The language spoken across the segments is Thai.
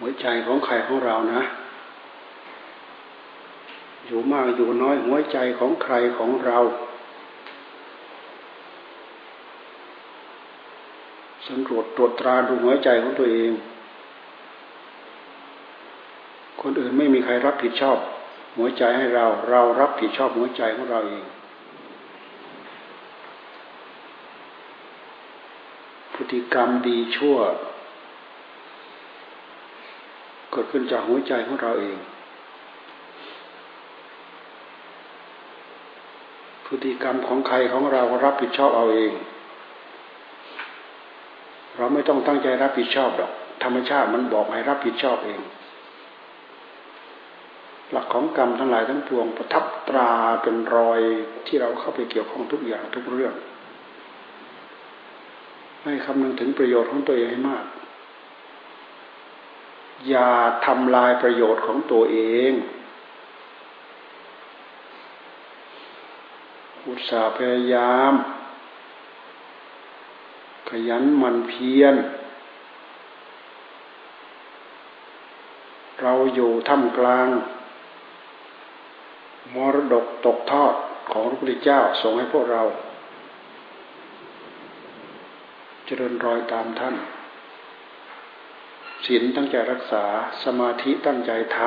หัวใจของใครของเรานะอยู่มากอยู่น้อยหัวใจของใครของเราสำรวจตรวจตราดูหัวใจของตัวเองคนอื่นไม่มีใครรับผิดชอบหัวใจให้เรารับผิดชอบหัวใจของเราเองพฤติกรรมดีชั่วเกิดขึ้นจากหัวใจของเราเองพฤติกรรมของใครของเรารับผิดชอบเอาเองเราไม่ต้องตั้งใจรับผิดชอบหรอกธรรมชาติมันบอกให้รับผิดชอบเองหลักของกรรมทั้งหลายทั้งปวงประทับตราเป็นรอยที่เราเข้าไปเกี่ยวข้องทุกอย่างทุกเรื่องให้คำนึงถึงประโยชน์ของตัวเองให้มากอย่าทำลายประโยชน์ของตัวเองอุตสาห์พยายามขยันหมั่นเพียรเราอยู่ท่ามกลางมรดกตกทอดของพระพุทธเจ้าส่งให้พวกเราเจริญรอยตามท่านศีลตั้งใจรักษาสมาธิตั้งใจท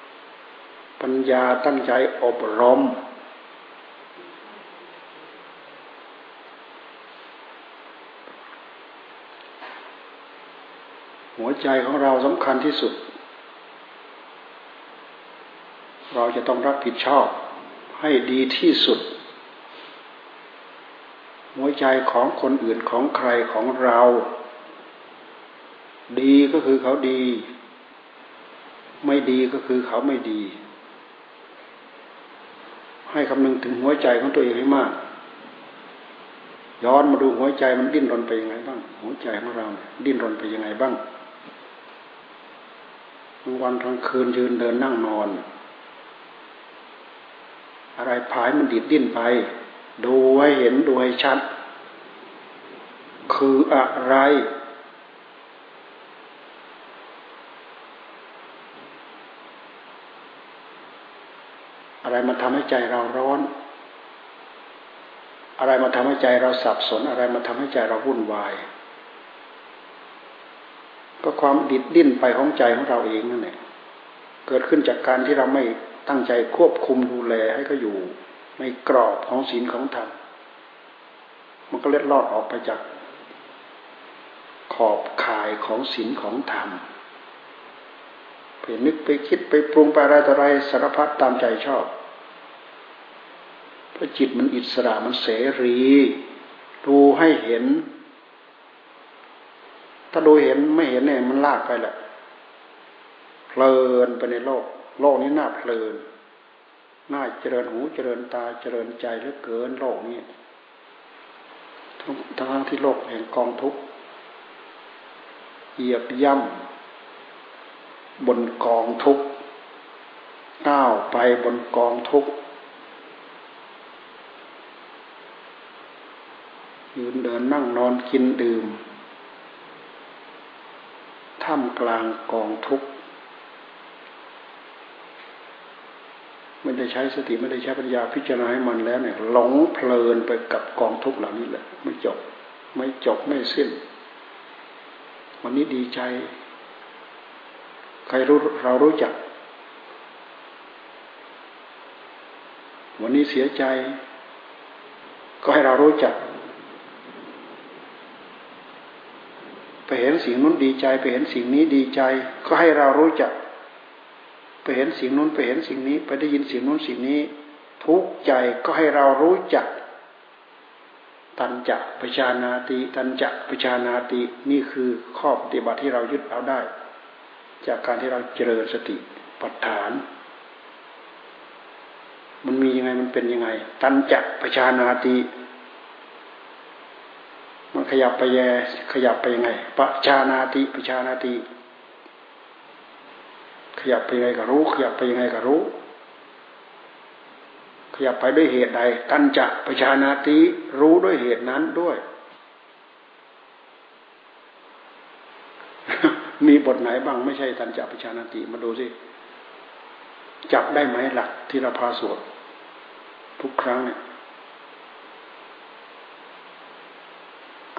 ำปัญญาตั้งใจอบรมหัวใจของเราสำคัญที่สุดเราจะต้องรับผิดชอบให้ดีที่สุดหัวใจของคนอื่นของใครของเราดีก็คือเขาดีไม่ดีก็คือเขาไม่ดีให้คำนึงถึงหัวใจของตัวเองให้มากย้อนมาดูหัวใจมันดิ้นรนไปยังไงบ้างหัวใจของเราดิ้นรนไปยังไงบ้างทั้งวันทั้งคืนยืนเดินนั่งนอนอะไรพายมันดิ้นไปดูให้เห็นดูให้ชัดคืออะไรอะไรมันทำให้ใจเราร้อนอะไรมาทำให้ใจเราสับสนอะไรมาทำให้ใจเราวุ่นวายก็ความดิ้นไปของใจของเราเองนั่นแหละเกิดขึ้นจากการที่เราไม่ตั้งใจควบคุมดูแลให้เขาอยู่ในกรอบของศีลของธรรมมันก็เล็ดลอดออกไปจากขอบข่ายของศีลของธรรมไปนึกไปคิดไปปรุงไปอะไรต่ออะไรสารพัดตามใจชอบจิตมันอิสระมันเสรีดูให้เห็นถ้าดูเห็นไม่เห็นเนี่ยมันลากไปแหละเพลินไปในโลกนี้น่าเพลินน่าเจริญหูเจริญตาเจริญใจเหลือเกินโลกนี้ทั้งที่โลกแห่งกองทุกข์เหยียบย่ำบนกองทุกข์ก้าวไปบนกองทุกข์ยืนเดินนั่งนอนกินดื่มท่ามกลางกองทุกข์ไม่ได้ใช้สติไม่ได้ใช้ปัญญาพิจารณาให้มันแล้วเนี่ยหลงเพลินไปกับกองทุกข์เหล่านี้แหละไม่จบไม่สิ้นวันนี้ดีใจใครรู้เรารู้จักวันนี้เสียใจก็ให้เรารู้จักไปเห็นสิ่งนู้นดีใจไปเห็นสิ่งนี้ดีใจก็ให้เรารู้จักไปเห็นสิ่งนู้นไปเห็นสิ่งนี้ไปได้ยินสิ่งนู้นสิ่งนี้ทุกข์ใจก็ให้เรารู้จักตัณจักปชานาติตัณจักปชานาตินี่คือข้อปฏิบัติที่เรายึดเอาได้จากการที่เราเจริญสติปัฏฐานมันมียังไงมันเป็นยังไงตัณจักปชานาติมันขยับไปยังไงปชานาติปชานาติขยับไปยังไงก็รู้ขยับไปยังไงก็รู้ข อย่าไปด้วยเหตุใดตัณจะปชานาติรู้ด้วยเหตุนั้นด้วย มีบทไหนบ้างไม่ใช่ตัณจะปชานาติมาดูสิจับได้ไหมหลักที่เราพาสวดทุกครั้งเนี่ย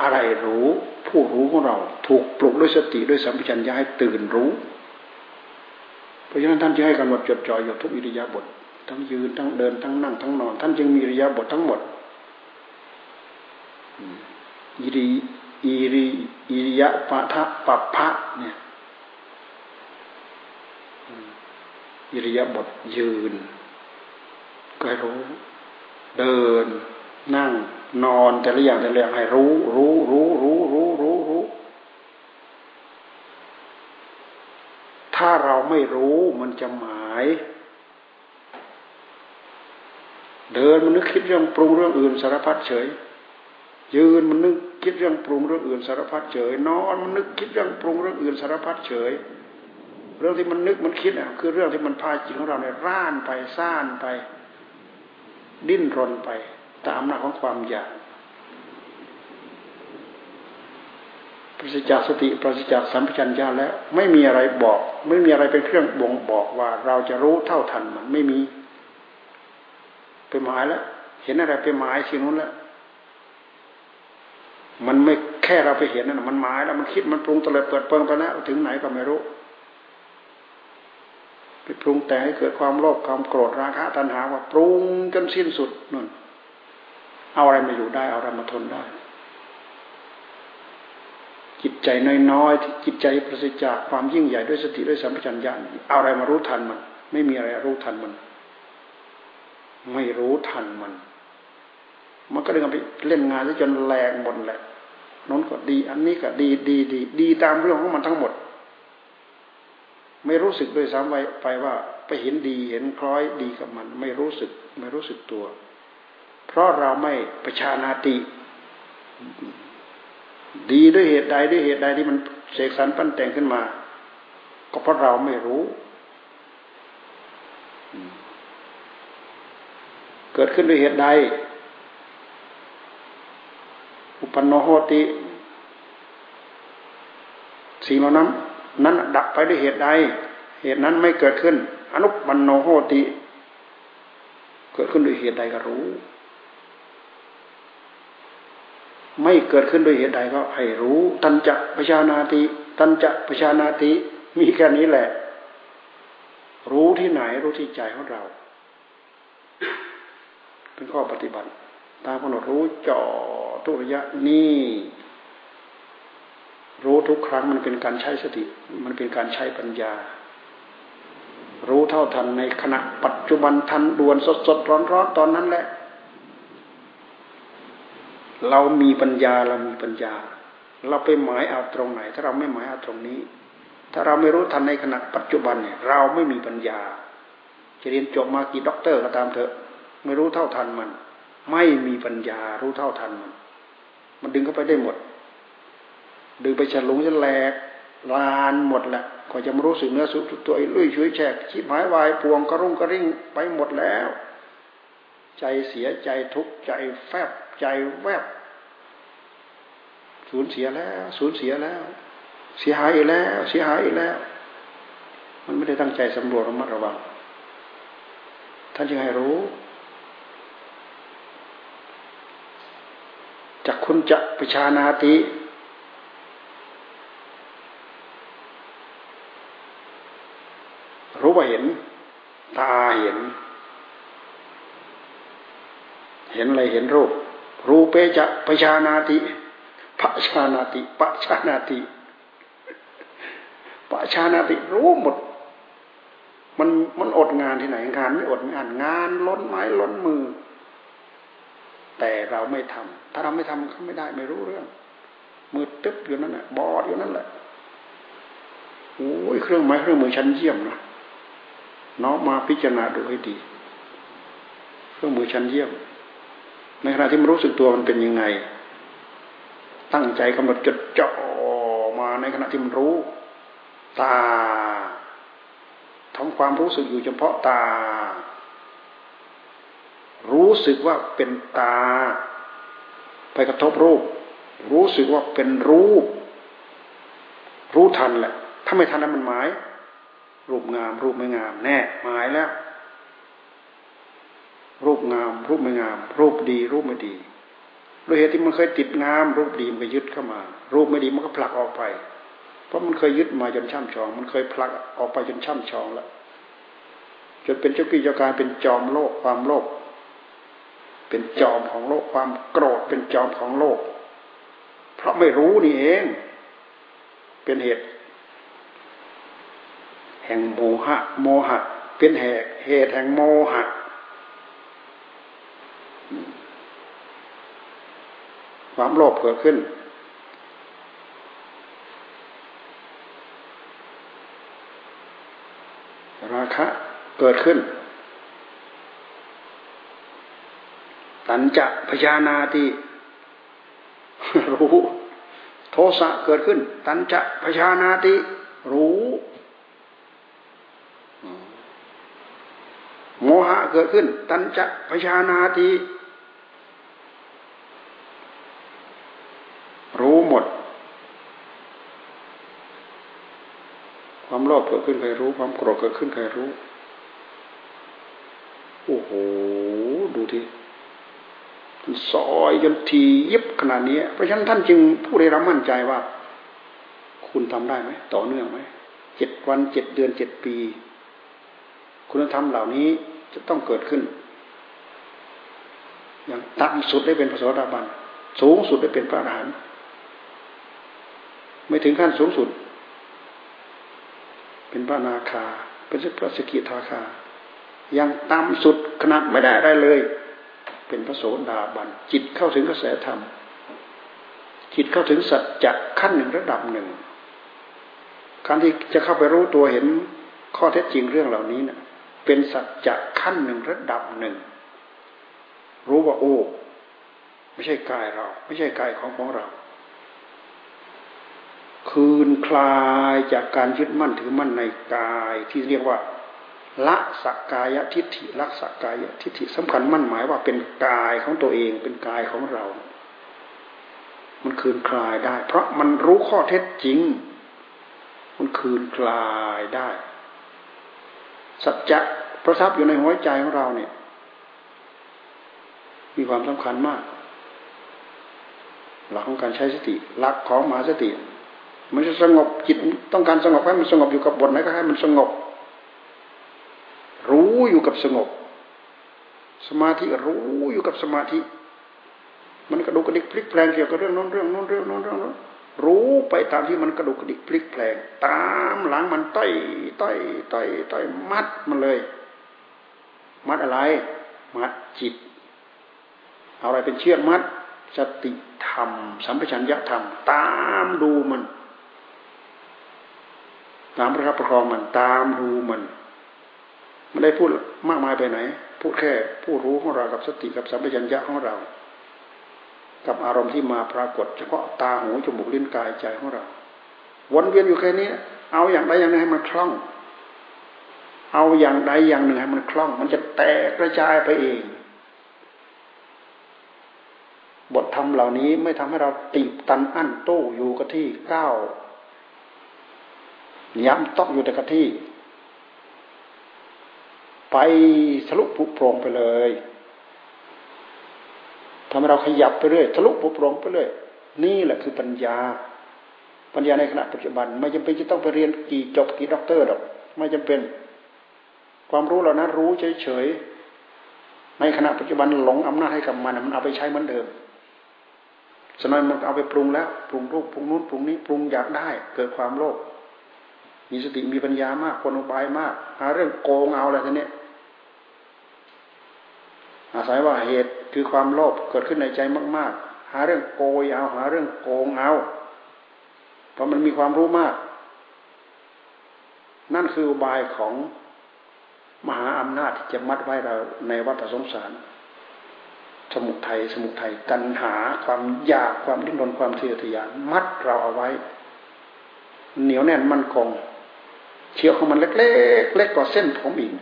อะไรรู้ผู้รู้ของเราถูกปลุกด้วยสติด้วยสัมปชัญญะให้ตื่นรู้เพราะฉะนั้นท่านจึงให้กำหนดจดจ่ออยู่ทุกอิริยาบถทั้งยืนทั้งเดินทั้งนั่งทั้งนอนท่านจึงมีอิริยาบถทั้งหมดอิริยาปะทะปัปพะเนี่ยอิริยาบถยืนก็ให้รู้เดินนั่งนอนแต่ละอย่างแต่ละอย่างให้รู้ถ้าเราไม่รู้มันจะหมายเดินมันนึกคิดเรื่องปรุงเรื่องอื่นสารพัดเฉยยืนมันนึกคิดเรื่องปรุงเรื่องอื่นสารพัดเฉยนอนมันนึกคิดเรื่องปรุงเรื่องอื่นสารพัดเฉยเรื่องที่มันนึกมันคิดอ่ะคือเรื่องที่มันพาจิตของเราเนี่ยร่านไปซ่านไปดิ้นรนไปตามอำนาจของความอยากปราศจากสติปราศจากสัมปชัญญะแล้วไม่มีอะไรบอกไม่มีอะไรเป็นเครื่องบ่งบอกว่าเราจะรู้เท่าทันมันไม่มีไปหมายแล้วเห็นอะไรไปหมายสิ่งนู้นแล้วมันไม่แค่เราไปเห็นนั่นมันหมายแล้วมันคิดมันปรุงตะเลิดเปิดเปิงไปแล้วถึงไหนก็ไม่รู้ไปปรุงแต่งให้เกิดความโลภความโกรธราคะตัณหาว่าปรุงจนสิ้นสุดนั่นเอาอะไรมาอยู่ได้เอาอะไรมาทนได้จิตใจน้อยๆจิตใจประสิทธิ์จากความยิ่งใหญ่ด้วยสติด้วยสัมปชัญญะเอาอะไรมารู้ทันมันไม่มีอะไรรู้ทันมันไม่รู้ทันมันก็เลยไปเล่นงานจนแรงหมดแหละนั่นก็ดีอันนี้ก็ดีตามเรื่องของมันทั้งหมดไม่รู้สึกด้วยซ้ำไปว่าไปเห็นดีเห็นคล้อยดีกับมันไม่รู้สึกตัวเพราะเราไม่ปชานาติดีด้วยเหตุใดด้วยเหตุใดที่มันเสกสรรปั้นแต่งขึ้นมาก็เพราะเราไม่รู้เกิดขึ้นด้วยเหตุใดอุปนโนโหติสิ่งเหล่านั้นดับไปด้วยเหตุใดเหตุนั้นไม่เกิดขึ้นอนุปปันโนโหติเกิดขึ้นด้วยเหตุใดก็รู้ไม่เกิดขึ้นด้วยเหตุใดก็ให้รู้ตัณจะปชานาติตัณจะปชานาติมีแค่นี้แหละรู้ที่ไหนรู้ที่ใจของเราเป็นข้อปฏิบัติตามกำหนดรู้จ่อทุกระยะนี่รู้ทุกครั้งมันเป็นการใช้สติมันเป็นการใช้ปัญญารู้เท่าทันในขณะปัจจุบันทันด่วนสดๆร้อนๆตอนนั้นแหละเรามีปัญญาเราไปหมายเอาตรงไหนถ้าเราไม่หมายเอาตรงนี้ถ้าเราไม่รู้ทันในขณะปัจจุบันเนี่ยเราไม่มีปัญญาจะเรียนจบมากี่ด็อกเตอร์ก็ตามเถอะไม่รู้เท่าทันมันไม่มีปัญญารู้เท่าทันมันดึงเข้าไปได้หมดดึงไปฉลุงจะแหลกลานหมดแหละก็จะมารู้สึกเนื้อสุดตัวไอ้ลุยช่วยแฉกชิบหายวายปวงกระรุ่งกระริ่งไปหมดแล้วใจเสียใจทุกข์ใจแฟบใจแวบสูญเสียแล้วเสียหายอีกแล้วมันไม่ได้ตั้งใจสำรวจระมัดระวังท่านจึงให้รู้จักคุณจะปชานาติรู้ว่าเห็นตาเห็นอะไรเห็นรูปรูปเปจะปชานาติปชานาติรู้หมดมันอดงานที่ไหนงานไม่อดงานล้นไม้ล้นมือแต่เราไม่ทำถ้าเราไม่ทำก็ไม่ได้ไม่รู้เรื่องมือตึ๊บอยู่นั่นแหละบอดอยู่นั่นแหละโอ้ยเครื่องไม้เครื่องมือชั้นเยี่ยมนะน้องมาพิจารณาดูให้ดีเครื่องมือชั้นเยี่ยมในขณะที่มันรู้สึกตัวมันเป็นยังไงตั้งใจกำหนดจดจ่อมาในขณะที่มันรู้ตาทำความรู้สึกอยู่เฉพาะตา รู้สึกว่าเป็นตาไปกระทบรูปรู้สึกว่าเป็นรูปรู้ทันแหละถ้าไม่ทันนั้นมันหมายรูปงามรูปไม่งามแน่หมายแล้วรูปงามรูปไม่งามรูปดีรูปไม่ดีโดยเหตุที่มันเคยติดงามรูปดีมันก็ยึดเข้ามารูปไม่ดีมันก็ผลักออกไปเพราะมันเคยยึดมาจนช่ำชองมันเคยผลักออกไปจนช่ำชองแล้วจนเป็นเจ้ากี้เจ้าการเป็นจอมโลกความโลภเป็นจอมของโลกความโกรธเป็นจอมของโลกเพราะไม่รู้นี่เองเป็นเหตุแห่งโมหะโมหะเป็นเหตุแห่งโมหะความโลภเกิดขึ้นราคะเกิดขึ้นตัณจะพยานาติรู้โทสะเกิดขึ้นตัณจะพยานาติรู้โมหะเกิดขึ้นตัณจะพยานาติรู้หมดความโลภเกิดขึ้นใครรู้ความโกรธเกิดขึ้นใครรู้โอ้โหดูทีซอยจนทียิบขนาดนี้เพราะฉะนั้นท่านจึงผู้ได้รับมั่นใจว่าคุณทำได้ไหมต่อเนื่องไหม7 วัน7 เดือน7 ปีคุณธรรมเหล่านี้จะต้องเกิดขึ้นอย่างต่ำสุดได้เป็นพระโสดาบันสูงสุดได้เป็นพระอรหันต์ไม่ถึงขั้นสูงสุดเป็นพระอนาคาเป็นพระสกิทาคายังต่ำสุดขนาดไม่ได้อะไรเลยเป็นพระโสดาบันจิตเข้าถึงกระแสธรรมจิตเข้าถึงสัจจะขั้นหนึ่งระดับหนึ่งการที่จะเข้าไปรู้ตัวเห็นข้อเท็จจริงเรื่องเหล่านี้นะเป็นสัจจะขั้นหนึ่งระดับหนึ่งรู้ว่าโอ้ไม่ใช่กายเราไม่ใช่กายของเราคืนคลายจากการยึดมั่นถือมั่นในกายที่เรียกว่าละสักกายทิฏฐิละสักกายทิฏฐิสำคัญมั่นหมายว่าเป็นกายของตัวเองเป็นกายของเรามันคืนคลายได้เพราะมันรู้ข้อเท็จจริงมันคืนคลายได้สัจจะประทับอยู่ในหัวใจของเราเนี่ยมีความสำคัญมากหลักของการใช้สติหลักของมหาสติมันจะสงบจิตต้องการสงบให้มันสงบอยู่กับบทไหนก็ให้มันสงบรู้อยู่กับสงบสมาธิรู้อยู่กับสมาธิมันกระดุกกระดิกพลิกแปลงเกี่ยวกับเรื่องโน้นรู้ไปตามที่มันกระดุกกระดิกพลิกแปลงตามหลังมันต่อยมัดมันเลยมัดอะไรมัดจิตเอาอะไรเป็นเชือกมัดสติธรรมสัมปชัญญะธรรมตามดูมันตามประคับประคองมันตามดูมันไม่ได้พูดมากมายไปไหนพูดแค่ผู้รู้ของเรากับสติกับสัมปชัญญะของเรากับอารมณ์ที่มาปรากฏเฉพาะตาหูจมูกลิ้นกายใจของเราวนเวียนอยู่แค่นี้เอาอย่างใดอย่างหนึ่งให้มันคล่องเอาอย่างใดอย่างหนึ่งให้มันคล่องมันจะแตกกระจายไปเองบทธรรมเหล่านี้ไม่ทำให้เราติดตันอั้นโต้อยู่กับที่ก้าวย้ำต้องอยู่แต่กับที่ไปทะลุผุโปร่งไปเลยทำให้เราขยับไปเรื่อยทะลุผุโปร่งไปเรื่อยนี่แหละคือปัญญาปัญญาในขณะปัจจุบันไม่จำเป็นจะต้องไปเรียนกี่จบกี่ด็อกเตอร์หรอกไม่จำเป็นความรู้เหล่านั้นรู้เฉยๆในขณะปัจจุบันหลงอำนาจให้กับมันมันเอาไปใช้เหมือนเดิมฉะนั้นมันเอาไปปรุงแล้วปรุงรูปปรุงนู้นปรุงนี้ปรุงอยากได้เกิดความโลภมีสติมีปัญญามากคนอุบายมากหาเรื่องโกงเอาอะไรทีนี้อาศัยว่าเหตุคือความโลภเกิดขึ้นในใจมากๆหาเรื่องโกยเอาหาเรื่องโกงเอาเพราะมันมีความรู้มากนั่นคืออุบายของมหาอำนาจที่จะมัดไว้เราในวัฏสงสารสมุทัยตัณหาความอยากความดิ้นรนความทะเยอทะยานมัดเราเอาไว้เหนียวแน่นมั่นคงเชือกของมันเล็กๆเล็กกว่าเส้นผมอีก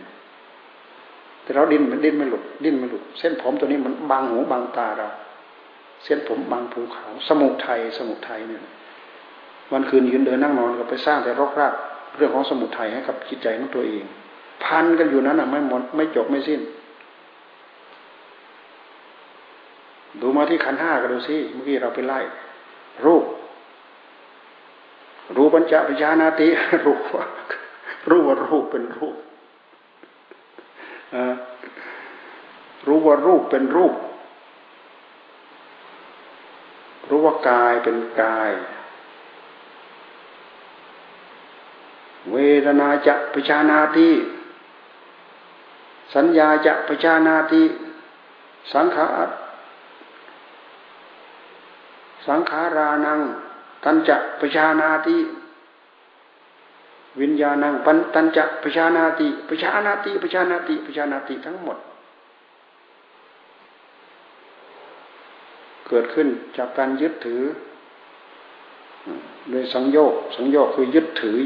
แต่เราดิ้นมันหลุดเส้นผมตัวนี้มันบังหูบังตาเราเส้นผมบังภูเขาสมุทัยเนี่ยวันคืนยืนเดินนั่งนอนก็ไปสร้างแต่รกรากเรื่องของสมุทัยให้กับจิตใจของตัวเองพันกันอยู่นั้นน่ะไม่หมดไม่จบไม่สิ้นดูมาที่ขันธ์5กันดูสิเมื่อกี้เราไปไล่รูปปัญจวิญญาณาติรู้ว่ารูปเป็นรูปรู้ว่ารูปเป็นรูปรู้ว่ากายเป็นกายเวทนาจะวิญญาณาติสัญญาจะวิญญาณาติสังขารานังตัญจะปชานาติวิญญาณังปันตัญจะปชานาติปชานาติทั้งหมดเกิดขึ้นจากการยึดถือโดยสังโยกคือยึดถือ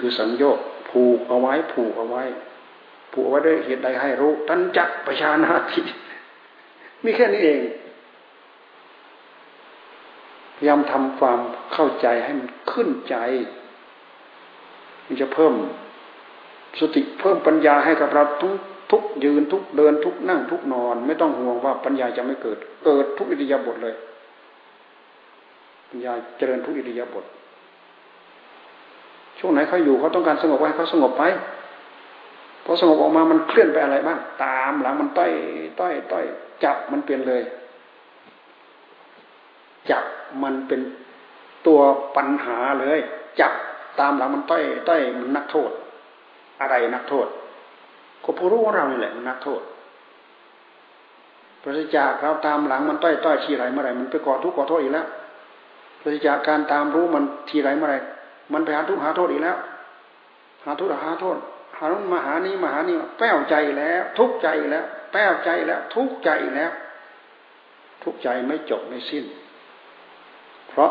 คือสังโยกผูกเอาไว้ด้วยเหตุใดให้รู้ตัญจะปชานาติมีแค่นี้เองพยายามทำความเข้าใจให้มันขึ้นใจมันจะเพิ่มสติเพิ่มปัญญาให้กับเราทุกยืนทุกเดินทุกนั่งทุกนอนไม่ต้องห่วงว่าปัญญาจะไม่เกิดทุกอิริยาบถเลยปัญญาเจริญทุกอิริยาบถช่วงไหนเขาอยู่เขาต้องการสงบไว้เขาสงบไปพอสงบออกมามันเคลื่อนไปอะไรบ้างตามหลังมันต้อยจับมันเปลี่ยนเลยจับมันเป็นตัวปัญหาเลยจับตามหลังมันต้อยมันนักโทษอะไรนักโทษก็ผู้รู้ของเรานี่แหละมันนักโทษปราศจากเราตามหลังมันต้อยทีไรเมื่อไรมันไปก่อทุกข์ก่อโทษอีกแล้วปราศจากการตามรู้มันทีไรเมื่อไรมันไปหาทุกข์หาโทษอีกแล้วหาทุกข์หาโทษหาโน่นมาหานี้มาหานี้แป้วใจแล้วทุกข์ใจแล้วแป้วใจแล้วทุกข์ใจแล้วทุกข์ใจไม่จบไม่สิ้นเพราะ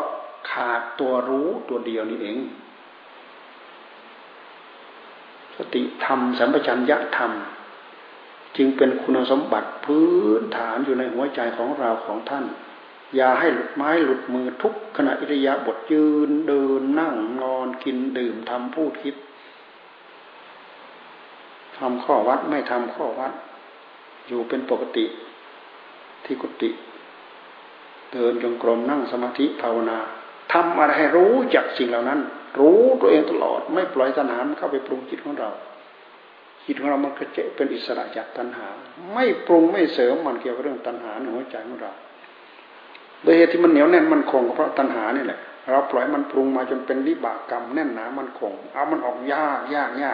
ขาดตัวรู้ตัวเดียวนี่เองสติธรรมสัมปชัญญะธรรมจึงเป็นคุณสมบัติพื้นฐานอยู่ในหัวใจของเราของท่านอย่าให้หลุดไม้หลุดมือทุกขณะอิริยาบถยืนเดินนั่งนอนกินดื่มทำพูดคิดทำข้อวัดไม่ทำข้อวัดอยู่เป็นปกติที่กุฏิเดินจงกรมนั่งสมาธิภาวนาทำอะไรให้รู้จักสิ่งเหล่านั้นรู้ตัวเองตลอดไม่ปล่อยตัณหาเข้าไปปรุงจิตของเราจิตของเรามันกระเจิดเป็นอิสระจากตัณหาไม่ปรุงไม่เสริมมันเกี่ยวกับเรื่องตัณหาในหัวใจของเราโดยเหตุที่มันเหนียวแน่นมันคงเพราะตัณหานี่แหละเราปล่อยมันปรุงมาจนเป็นวิบากกรรมแน่นหนามันคงเอามันออกยาก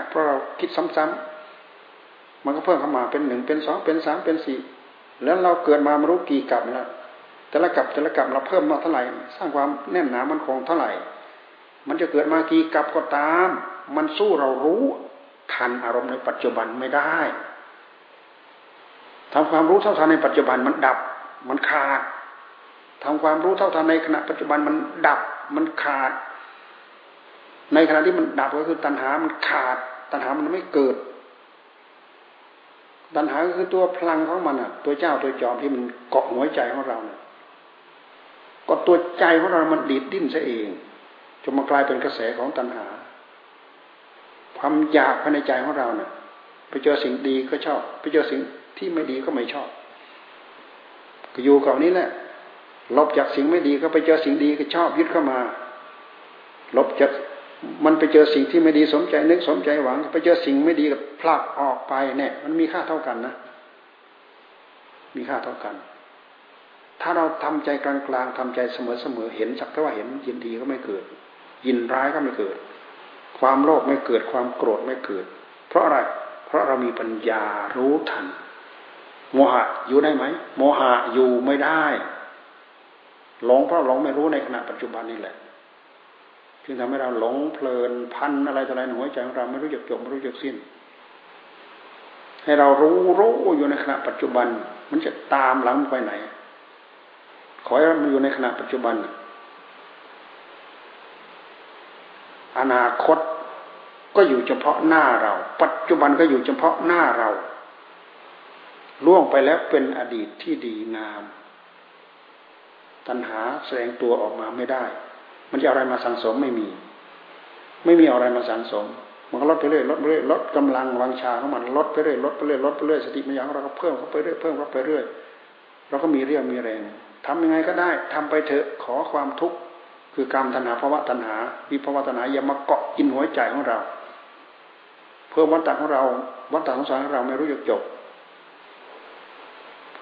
เพราะเราคิดซ้ำๆมันก็เพิ่มเข้ามาเป็นหนึ่งเป็นสองเป็นสามเป็นสี่แล้วเราเกิดมาไม่รู้กี่กรรมแล้วแต่ละกลับเราเพิ่มมาเท่าไหร่สร้างความแน่นหนามันคงเท่าไหร่มันจะเกิดมากี่กลับก็ตามมันสู้เรารู้ทันอารมณ์ในปัจจุบันไม่ได้ทำความรู้เท่าทันในปัจจุบันมันดับมันขาดทำความรู้เท่าทันในขณะปัจจุบันมันดับมันขาดในขณะที่มันดับก็คือตัณหามันขาดตัณหามันไม่เกิดตัณหาก็คือตัวพลังของมันน่ะตัวเจ้าตัวจอมที่มันเกาะหัวใจของเราเนี่ยก็ตัวใจของเรามันดีดดิ้นซะเองจนมากลายเป็นกระแสของตัณหาความอยากภายในใจของเราเนี่ยไปเจอสิ่งดีก็ชอบไปเจอสิ่งที่ไม่ดีก็ไม่ชอบก็อยู่กับนี้แหละลบจากสิ่งไม่ดีก็ไปเจอสิ่งดีก็ชอบยึดเข้ามาลบจากมันไปเจอสิ่งที่ไม่ดีสมใจนึกสมใจหวังไปเจอสิ่งไม่ดีก็ผลักออกไปเนี่ยมันมีค่าเท่ากันนะมีค่าเท่ากันถ้าเราทำใจกลางๆทำใจเสมอเห็นสักแต่ว่าเห็นยินดีก็ไม่เกิดยินร้ายก็ไม่เกิดความโลภไม่เกิดความโกรธไม่เกิดเพราะอะไรเพราะเรามีปัญญารู้ทันโมหะอยู่ได้ไหมโมหะอยู่ไม่ได้หลงเพราะหลงไม่รู้ในขณะปัจจุบันนี่แหละจึงทำให้เราหลงเพลินพันอะไรต่ออะไรในหัวใจของเราไม่รู้จักจบไม่รู้จักสิ้นให้เรารู้อยู่ในขณะปัจจุบันมันจะตามหลังไปไหนขอให้มันอยู่ในขณะปัจจุบันอนาคตก็อยู่เฉพาะหน้าเราปัจจุบันก็อยู่เฉพาะหน้าเรา ล่วงไปแล้วเป็นอดีตที่ดีงามตัณหาแสดงตัวออกมาไม่ได้มันจะอะไรมาสังสมไม่มีอะไรมาสังสมมันก็ลดไปเรื่อยลดไปเรื่อยลดกำลังวังชาของมันลดไปเรื่อยลดไปเรื่อยลดไปเรื่อยสติปัญญาของเราก็เพิ่มเข้าไปเรื่อยเพิ่มเข้าไปเรื่อยเราก็มีเรี่ยวมีแรงทำยังไงก็ได้ทำไปเถอะขอความทุกข์คือกามตัณหาภวตัณหาวิภวตัณหาอย่ามาเกาะกินหัวใจของเราเพิ่มวัฏฏะของเราวัฏฏะสงสารของเราไม่รู้จบ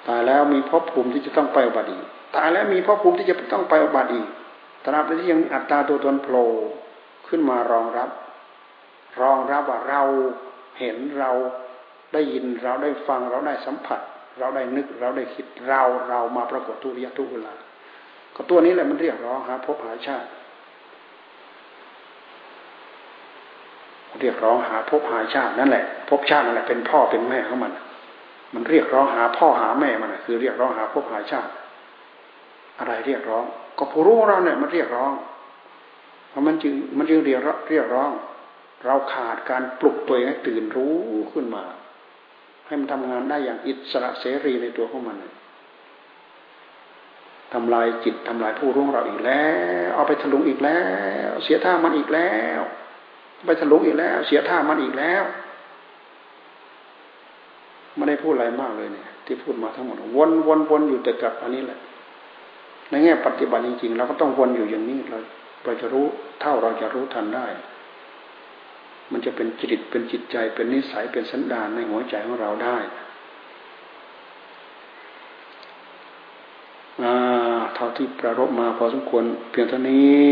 ตายแล้วมีภพภูมิที่จะต้องไปอุบัติอีกตายแล้วมีภพภูมิที่จะต้องไปอุบัติอีกตราบใดที่ยังมีอัตตาตัวตนโผล่ขึ้นมารองรับว่าเราเห็นเราได้ยินเราได้ฟังเราได้สัมผัสเราได้นึกเราได้คิดเรามาปรากฏทุกระยะทุกเวลาก็ตัวนี้แหละมันเรียกร้องหาภพหาชาติเรียกร้องหาภพหาชาตินั่นแหละภพชาตินั่นแหละเป็นพ่อเป็นแม่ของมันมันเรียกร้องหาพ่อหาแม่มันคือเรียกร้องหาภพหาชาติอะไรเรียกร้องก็ผู้รู้เราเนี่ยมันเรียกร้องเพราะมันจึงเรียกร้องเราขาดการปลุกตัวให้ตื่นรู้ขึ้นมาให้มันทำงานได้อย่างอิสระเสรีในตัวของมันทำลายจิตทำลายผู้รู้เราอีกแล้วเอาไปถลุงอีกแล้วเสียท่ามันอีกแล้วไปถลุงอีกแล้วเสียท่ามันอีกแล้วไม่ได้พูดอะไรมากเลยเนี่ยที่พูดมาทั้งหมดวนอยู่แต่กับอันนี้แหละในแง่ปฏิบัติจริงๆเราก็ต้องวนอยู่อย่างนี้เราจะรู้เท่าเราจะรู้ทันได้มันจะเป็นจิตเป็นจิตใจเป็นนิสัยเป็นสันดานในหัวใจของเราได้เท่าที่ประรบมาพอสมควรเพียงเท่านี้